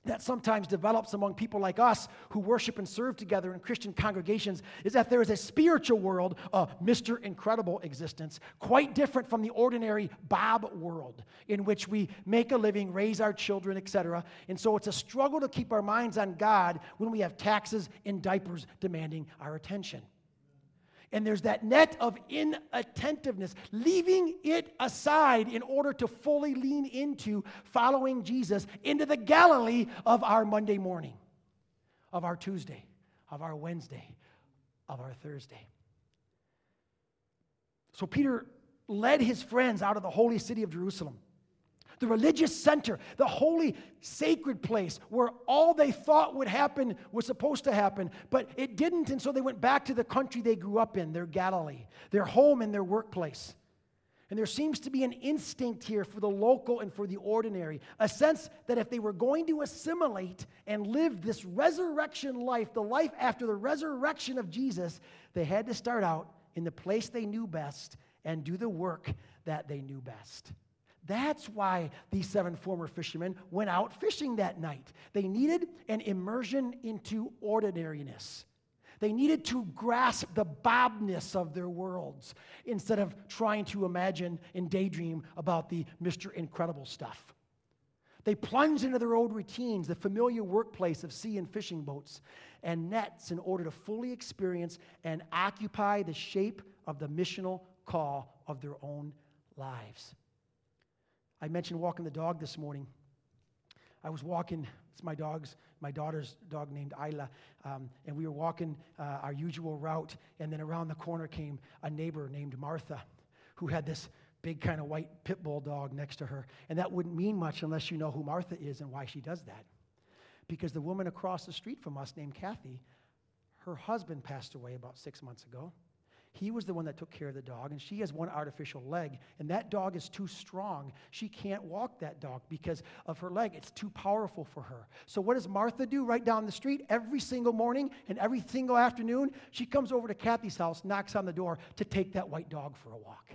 that sometimes develops among people like us who worship and serve together in Christian congregations is that there is a spiritual world, a Mister Incredible existence, quite different from the ordinary Bob world in which we make a living, raise our children, et cetera. And so it's a struggle to keep our minds on God when we have taxes and diapers demanding our attention. And there's that net of inattentiveness, leaving it aside in order to fully lean into following Jesus into the Galilee of our Monday morning, of our Tuesday, of our Wednesday, of our Thursday. So Peter led his friends out of the holy city of Jerusalem, the religious center, the holy, sacred place where all they thought would happen was supposed to happen, but it didn't, and so they went back to the country they grew up in, their Galilee, their home and their workplace. And there seems to be an instinct here for the local and for the ordinary, a sense that if they were going to assimilate and live this resurrection life, the life after the resurrection of Jesus, they had to start out in the place they knew best and do the work that they knew best. That's why these seven former fishermen went out fishing that night. They needed an immersion into ordinariness. They needed to grasp the bobness of their worlds instead of trying to imagine and daydream about the Mister Incredible stuff. They plunged into their old routines, the familiar workplace of sea and fishing boats and nets, in order to fully experience and occupy the shape of the missional call of their own lives. I mentioned walking the dog this morning. I was walking, it's my dog's, my daughter's dog named Isla, um, and we were walking uh, our usual route, and then around the corner came a neighbor named Martha, who had this big kind of white pit bull dog next to her, and that wouldn't mean much unless you know who Martha is and why she does that. Because the woman across the street from us named Kathy, her husband passed away about six months ago. He was the one that took care of the dog, and she has one artificial leg, and that dog is too strong. She can't walk that dog because of her leg. It's too powerful for her. So what does Martha do right down the street every single morning and every single afternoon? She comes over to Kathy's house, knocks on the door to take that white dog for a walk.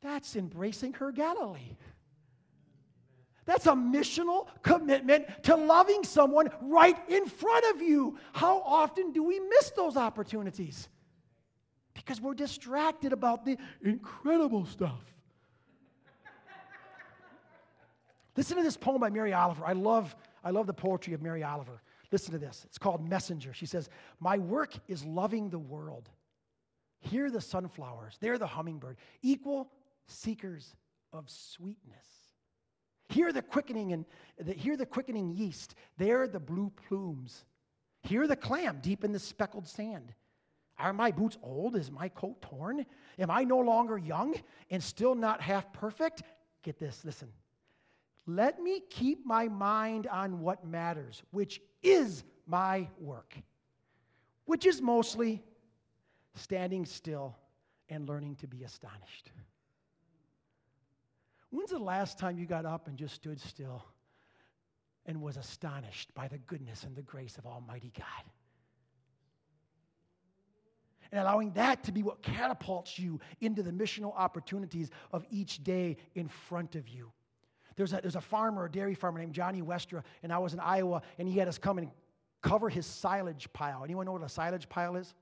That's embracing her Galilee. That's a missional commitment to loving someone right in front of you. How often do we miss those opportunities? Because we're distracted about the incredible stuff. Listen to this poem by Mary Oliver. I love, I love the poetry of Mary Oliver. Listen to this. It's called Messenger. She says, "My work is loving the world. Here the sunflowers, there the hummingbird, equal seekers of sweetness. Here the quickening and the, here the quickening yeast. There the blue plumes. Here the clam deep in the speckled sand. Are my boots old? Is my coat torn? Am I no longer young and still not half perfect?" Get this, listen. "Let me keep my mind on what matters, which is my work, which is mostly standing still and learning to be astonished." When's the last time you got up and just stood still and was astonished by the goodness and the grace of Almighty God? And allowing that to be what catapults you into the missional opportunities of each day in front of you. There's a, there's a farmer, a dairy farmer named Johnny Westra, and I was in Iowa, and he had us come and cover his silage pile. Anyone know what a silage pile is?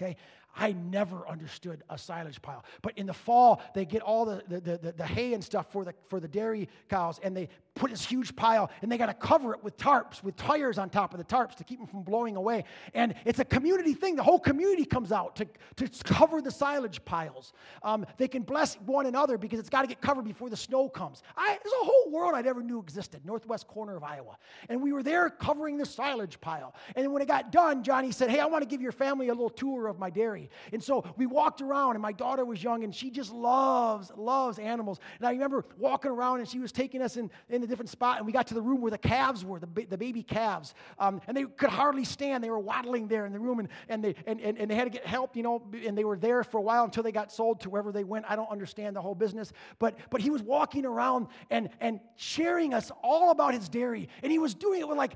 Okay, I never understood a silage pile. But in the fall, they get all the, the, the, the hay and stuff for the for the dairy cows, and they put this huge pile, and they got to cover it with tarps, with tires on top of the tarps to keep them from blowing away. And it's a community thing. The whole community comes out to, to cover the silage piles. Um, they can bless one another because it's got to get covered before the snow comes. I, there's a whole world I never knew existed, northwest corner of Iowa. And we were there covering the silage pile. And when it got done, Johnny said, "Hey, I want to give your family a little tour of my dairy." And so we walked around, and my daughter was young, and she just loves, loves animals. And I remember walking around, and she was taking us in, in the different spot, and we got to the room where the calves were, the, ba- the baby calves, um, and they could hardly stand. They were waddling there in the room, and, and they and, and, and they had to get help, you know, and they were there for a while until they got sold to wherever they went. I don't understand the whole business, but but he was walking around and and sharing us all about his dairy, and he was doing it with like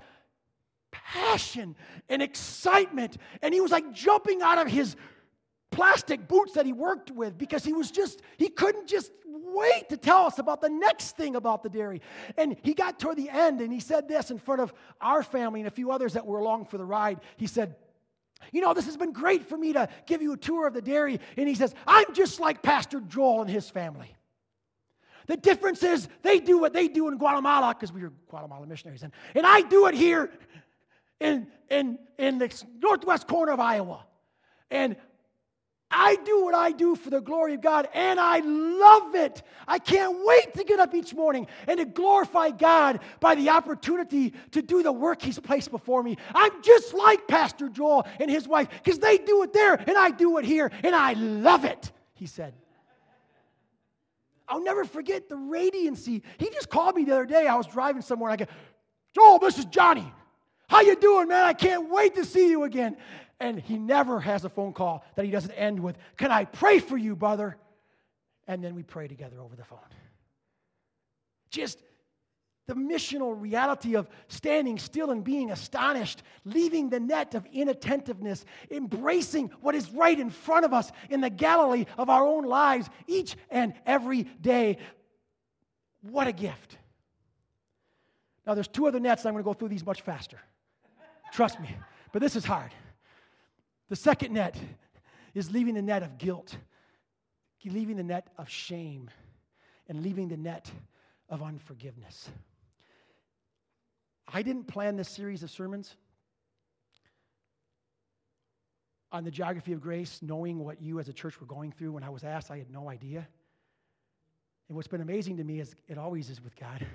passion and excitement, and he was like jumping out of his plastic boots that he worked with because he was just, he couldn't just wait to tell us about the next thing about the dairy. And he got toward the end, and he said this in front of our family and a few others that were along for the ride. He said, "You know, this has been great for me to give you a tour of the dairy." And he says, "I'm just like Pastor Joel and his family. The difference is they do what they do in Guatemala," because we were Guatemala missionaries, and, and I do it here in, in, in the northwest corner of Iowa. And I do what I do for the glory of God, and I love it. I can't wait to get up each morning and to glorify God by the opportunity to do the work He's placed before me. I'm just like Pastor Joel and his wife, because they do it there, and I do it here, and I love it," he said. I'll never forget the radiancy. He just called me the other day. I was driving somewhere, and I go, "Joel, this is Johnny. How you doing, man? I can't wait to see you again." And he never has a phone call that he doesn't end with, "Can I pray for you, brother?" And then we pray together over the phone. Just the missional reality of standing still and being astonished, leaving the net of inattentiveness, embracing what is right in front of us in the Galilee of our own lives each and every day. What a gift. Now, there's two other nets, and I'm going to go through these much faster. Trust me. But this is hard. The second net is leaving the net of guilt, leaving the net of shame, and leaving the net of unforgiveness. I didn't plan this series of sermons on the geography of grace, knowing what you as a church were going through. When I was asked, I had no idea. And what's been amazing to me is it always is with God,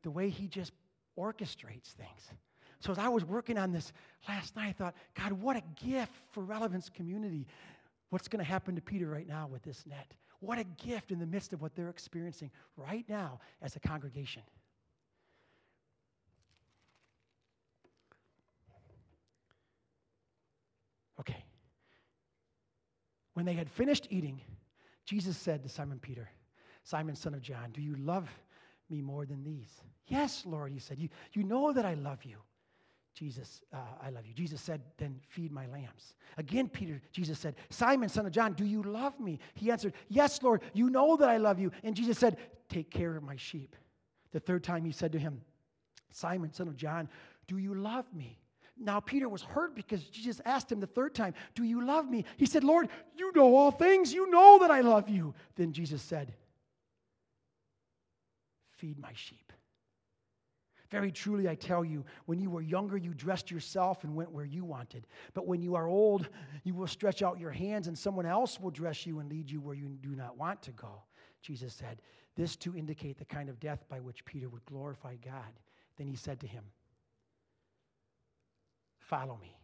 the way he just orchestrates things. So as I was working on this last night, I thought, God, what a gift for Relevance Community. What's going to happen to Peter right now with this net? What a gift in the midst of what they're experiencing right now as a congregation. Okay. When they had finished eating, Jesus said to Simon Peter, "Simon, son of John, do you love me more than these?" "Yes, Lord," he said. You, you know that I love you. Jesus, uh, I love you. Jesus said, "Then feed my lambs." Again, Peter, Jesus said, "Simon, son of John, do you love me?" He answered, "Yes, Lord, you know that I love you." And Jesus said, "Take care of my sheep." The third time he said to him, "Simon, son of John, do you love me?" Now Peter was hurt because Jesus asked him the third time, "Do you love me?" He said, "Lord, you know all things. You know that I love you." Then Jesus said, "Feed my sheep. Very truly, I tell you, when you were younger, you dressed yourself and went where you wanted. But when you are old, you will stretch out your hands, and someone else will dress you and lead you where you do not want to go." Jesus said, this to indicate the kind of death by which Peter would glorify God. Then he said to him, "Follow me."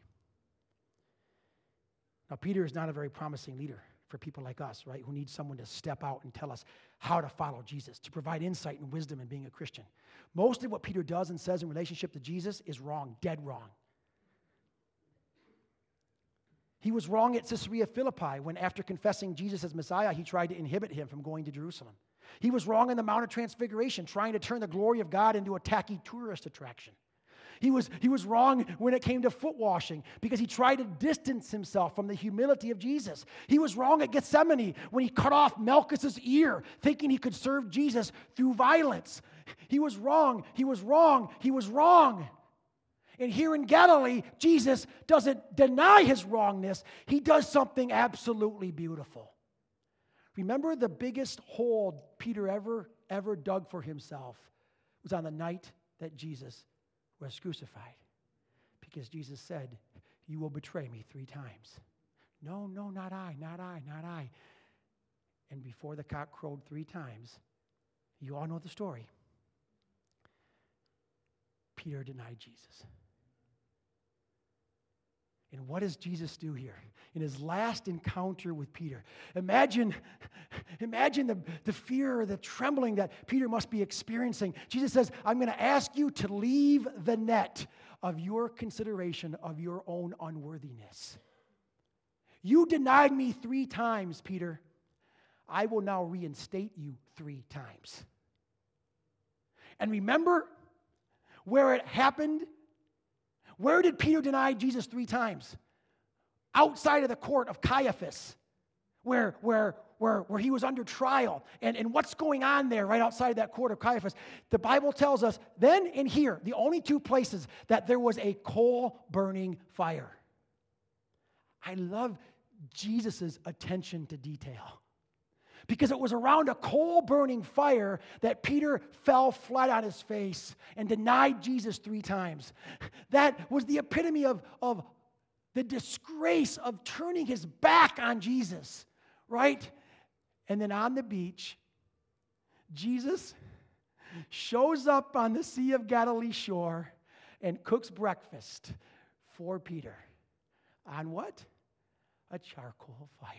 Now, Peter is not a very promising leader for people like us, right, who need someone to step out and tell us how to follow Jesus, to provide insight and wisdom in being a Christian. Most of what Peter does and says in relationship to Jesus is wrong, dead wrong. He was wrong at Caesarea Philippi when, after confessing Jesus as Messiah, he tried to inhibit him from going to Jerusalem. He was wrong on the Mount of Transfiguration, trying to turn the glory of God into a tacky tourist attraction. He was, he was wrong when it came to foot washing because he tried to distance himself from the humility of Jesus. He was wrong at Gethsemane when he cut off Malchus's ear, thinking he could serve Jesus through violence. He was wrong. He was wrong. He was wrong. And here in Galilee, Jesus doesn't deny his wrongness. He does something absolutely beautiful. Remember the biggest hole Peter ever, ever dug for himself was on the night that Jesus was crucified, because Jesus said, "You will betray me three times." "No, no, not I, not I, not I." And before the cock crowed three times, you all know the story, Peter denied Jesus. And what does Jesus do here in his last encounter with Peter? Imagine, imagine the, the fear, the trembling that Peter must be experiencing. Jesus says, "I'm going to ask you to leave the net of your consideration of your own unworthiness. You denied me three times, Peter. I will now reinstate you three times." And remember where it happened? Where did Peter deny Jesus three times? Outside of the court of Caiaphas, where, where, where, where he was under trial. And, and what's going on there right outside that court of Caiaphas? The Bible tells us then and here, the only two places that there was a coal-burning fire. I love Jesus' attention to detail, because it was around a coal-burning fire that Peter fell flat on his face and denied Jesus three times. That was the epitome of, of the disgrace of turning his back on Jesus, right? And then on the beach, Jesus shows up on the Sea of Galilee shore and cooks breakfast for Peter. On what? A charcoal fire.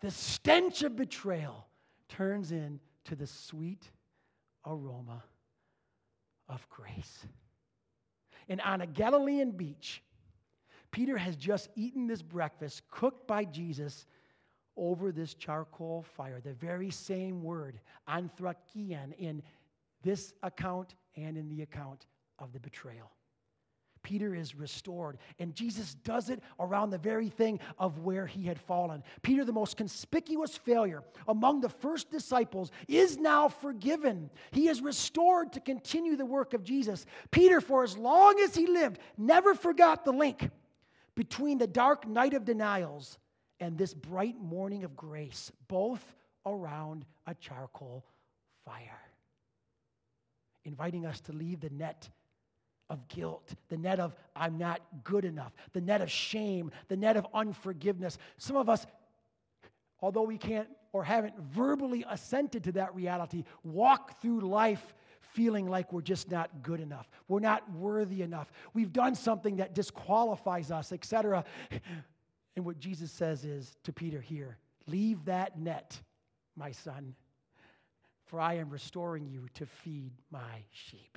The stench of betrayal turns into the sweet aroma of grace. and on a Galilean beach, Peter has just eaten this breakfast cooked by Jesus over this charcoal fire. The very same word, anthrakion, in this account and in the account of the betrayal. Peter is restored, and Jesus does it around the very thing of where he had fallen. Peter, the most conspicuous failure among the first disciples, is now forgiven. He is restored to continue the work of Jesus. Peter, for as long as he lived, never forgot the link between the dark night of denials and this bright morning of grace, both around a charcoal fire, inviting us to leave the net of guilt, the net of I'm not good enough, the net of shame, the net of unforgiveness. Some of us, although we can't or haven't verbally assented to that reality, walk through life feeling like we're just not good enough. We're not worthy enough. We've done something that disqualifies us, et cetera. And what Jesus says is to Peter here, leave that net, my son, for I am restoring you to feed my sheep.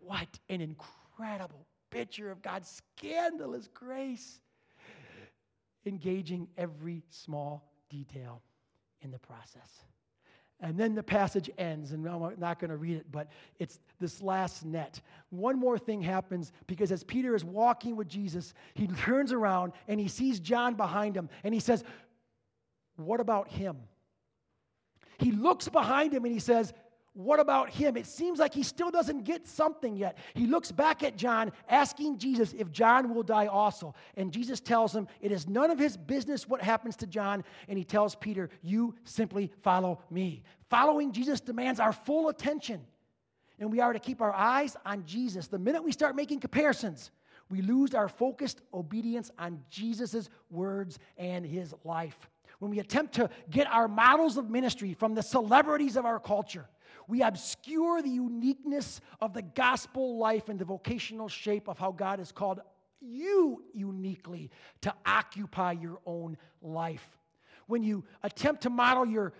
What an incredible picture of God's scandalous grace, engaging every small detail in the process. And then the passage ends, and I'm not going to read it, but it's this last net. One more thing happens, because as Peter is walking with Jesus, he turns around and he sees John behind him, and he says, what about him? He looks behind him and he says, what about him? It seems like he still doesn't get something yet. He looks back at John, asking Jesus if John will die also. And Jesus tells him, it is none of his business what happens to John. And he tells Peter, you simply follow me. Following Jesus demands our full attention. And we are to keep our eyes on Jesus. The minute we start making comparisons, we lose our focused obedience on Jesus' words and his life. When we attempt to get our models of ministry from the celebrities of our culture, we obscure the uniqueness of the gospel life and the vocational shape of how God has called you uniquely to occupy your own life. When you attempt to model your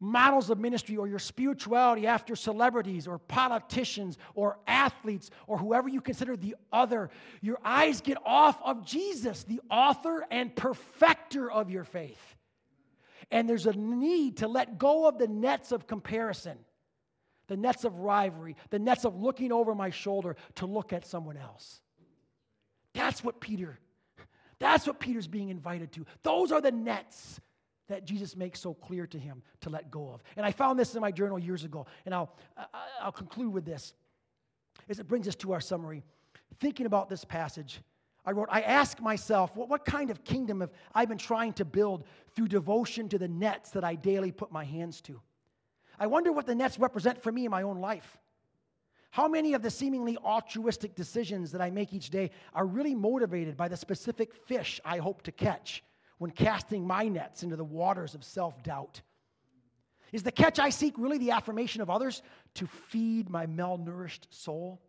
models of ministry or your spirituality after celebrities or politicians or athletes or whoever you consider the other, your eyes get off of Jesus, the author and perfecter of your faith. And there's a need to let go of the nets of comparison, the nets of rivalry, the nets of looking over my shoulder to look at someone else. That's what Peter, that's what Peter's being invited to. Those are the nets that Jesus makes so clear to him to let go of. And I found this in my journal years ago, and I'll, I'll conclude with this as it brings us to our summary. Thinking about this passage, I wrote, I ask myself, well, what kind of kingdom have I been trying to build through devotion to the nets that I daily put my hands to? I wonder what the nets represent for me in my own life. How many of the seemingly altruistic decisions that I make each day are really motivated by the specific fish I hope to catch when casting my nets into the waters of self-doubt? Is the catch I seek really the affirmation of others to feed my malnourished soul?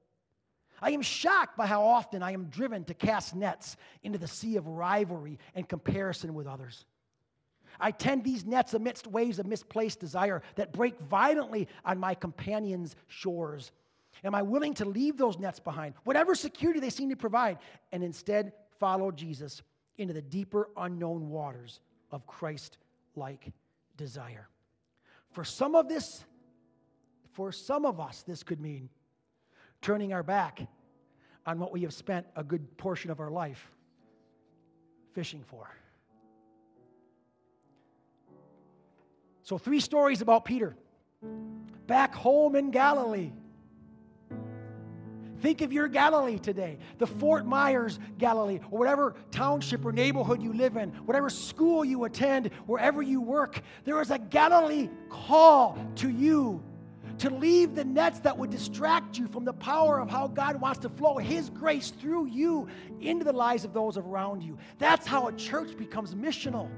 I am shocked by how often I am driven to cast nets into the sea of rivalry and comparison with others. I tend these nets amidst waves of misplaced desire that break violently on my companions' shores. Am I willing to leave those nets behind, whatever security they seem to provide, and instead follow Jesus into the deeper unknown waters of Christ-like desire? For some of this, for some of us, this could mean turning our back on what we have spent a good portion of our life fishing for. So three stories about Peter. Back home in Galilee. Think of your Galilee today, the Fort Myers Galilee, or whatever township or neighborhood you live in, whatever school you attend, wherever you work. There is a Galilee call to you to leave the nets that would distract you from the power of how God wants to flow his grace through you into the lives of those around you. That's how a church becomes missional.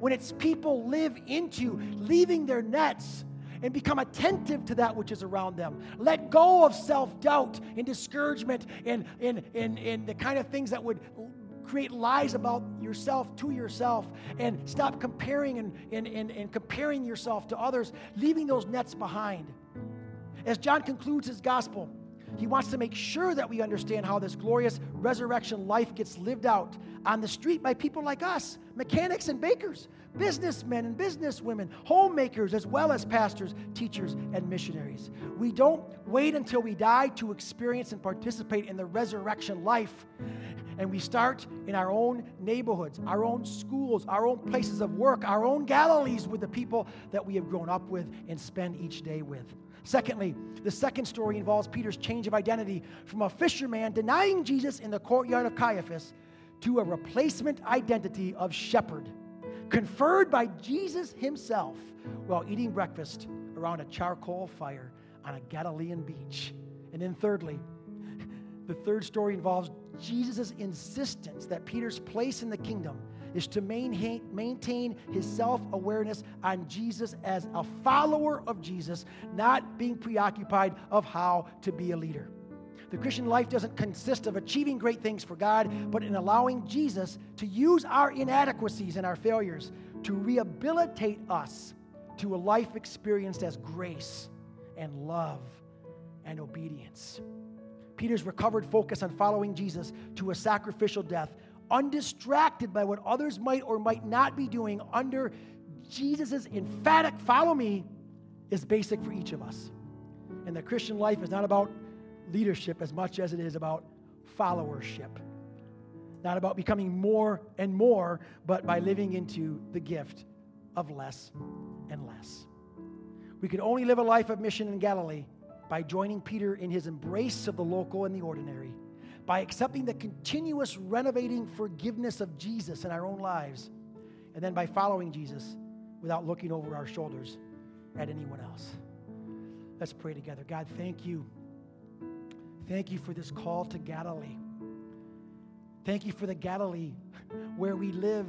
When its people live into leaving their nets and become attentive to that which is around them. Let go of self-doubt and discouragement and, and, and, and the kind of things that would create lies about yourself to yourself, and stop comparing and, and, and, and comparing yourself to others, leaving those nets behind. As John concludes his gospel, He wants to make sure that we understand how this glorious resurrection life gets lived out on the street by people like us, mechanics and bakers, businessmen and businesswomen, homemakers, as well as pastors, teachers, and missionaries. We don't wait until we die to experience and participate in the resurrection life. And we start in our own neighborhoods, our own schools, our own places of work, our own Galilees with the people that we have grown up with and spend each day with. Secondly, the second story involves Peter's change of identity from a fisherman denying Jesus in the courtyard of Caiaphas to a replacement identity of shepherd, conferred by Jesus himself while eating breakfast around a charcoal fire on a Galilean beach. And then thirdly, the third story involves Jesus' insistence that Peter's place in the kingdom is to maintain, maintain his self-awareness on Jesus as a follower of Jesus, not being preoccupied of how to be a leader. The Christian life doesn't consist of achieving great things for God, but in allowing Jesus to use our inadequacies and our failures to rehabilitate us to a life experienced as grace and love and obedience. Peter's recovered focus on following Jesus to a sacrificial death, undistracted by what others might or might not be doing under Jesus' emphatic follow me, is basic for each of us. And the Christian life is not about leadership as much as it is about followership. Not about becoming more and more, but by living into the gift of less and less. We could only live a life of mission in Galilee by joining Peter in his embrace of the local and the ordinary, by accepting the continuous renovating forgiveness of Jesus in our own lives, and then by following Jesus without looking over our shoulders at anyone else. Let's pray together. God, thank you. Thank you for this call to Galilee. Thank you for the Galilee where we live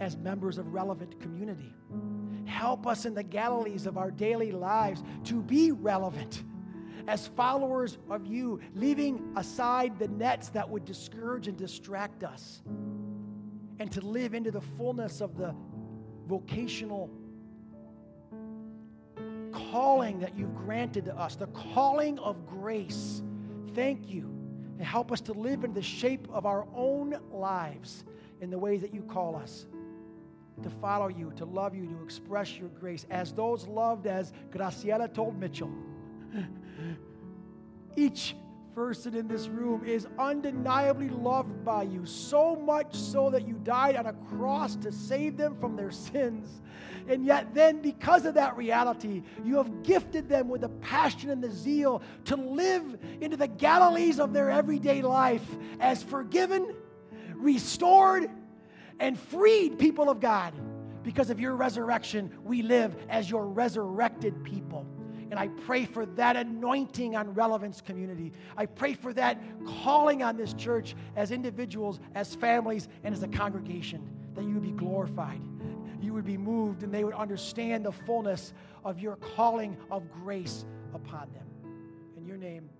as members of relevant community. Help us in the Galilees of our daily lives to be relevant as followers of you, leaving aside the nets that would discourage and distract us, and to live into the fullness of the vocational calling that you've granted to us, the calling of grace. Thank you. And help us to live in the shape of our own lives in the ways that you call us, to follow you, to love you, to express your grace as those loved, as Graciela told Mitchell. Each person in this room is undeniably loved by you, so much so that you died on a cross to save them from their sins. And yet then, because of that reality, you have gifted them with the passion and the zeal to live into the Galilees of their everyday life as forgiven, restored, and freed people of God. Because of your resurrection, we live as your resurrected people. And I pray for that anointing on Relevance Community. I pray for that calling on this church as individuals, as families, and as a congregation, that you would be glorified, you would be moved, and they would understand the fullness of your calling of grace upon them. In your name,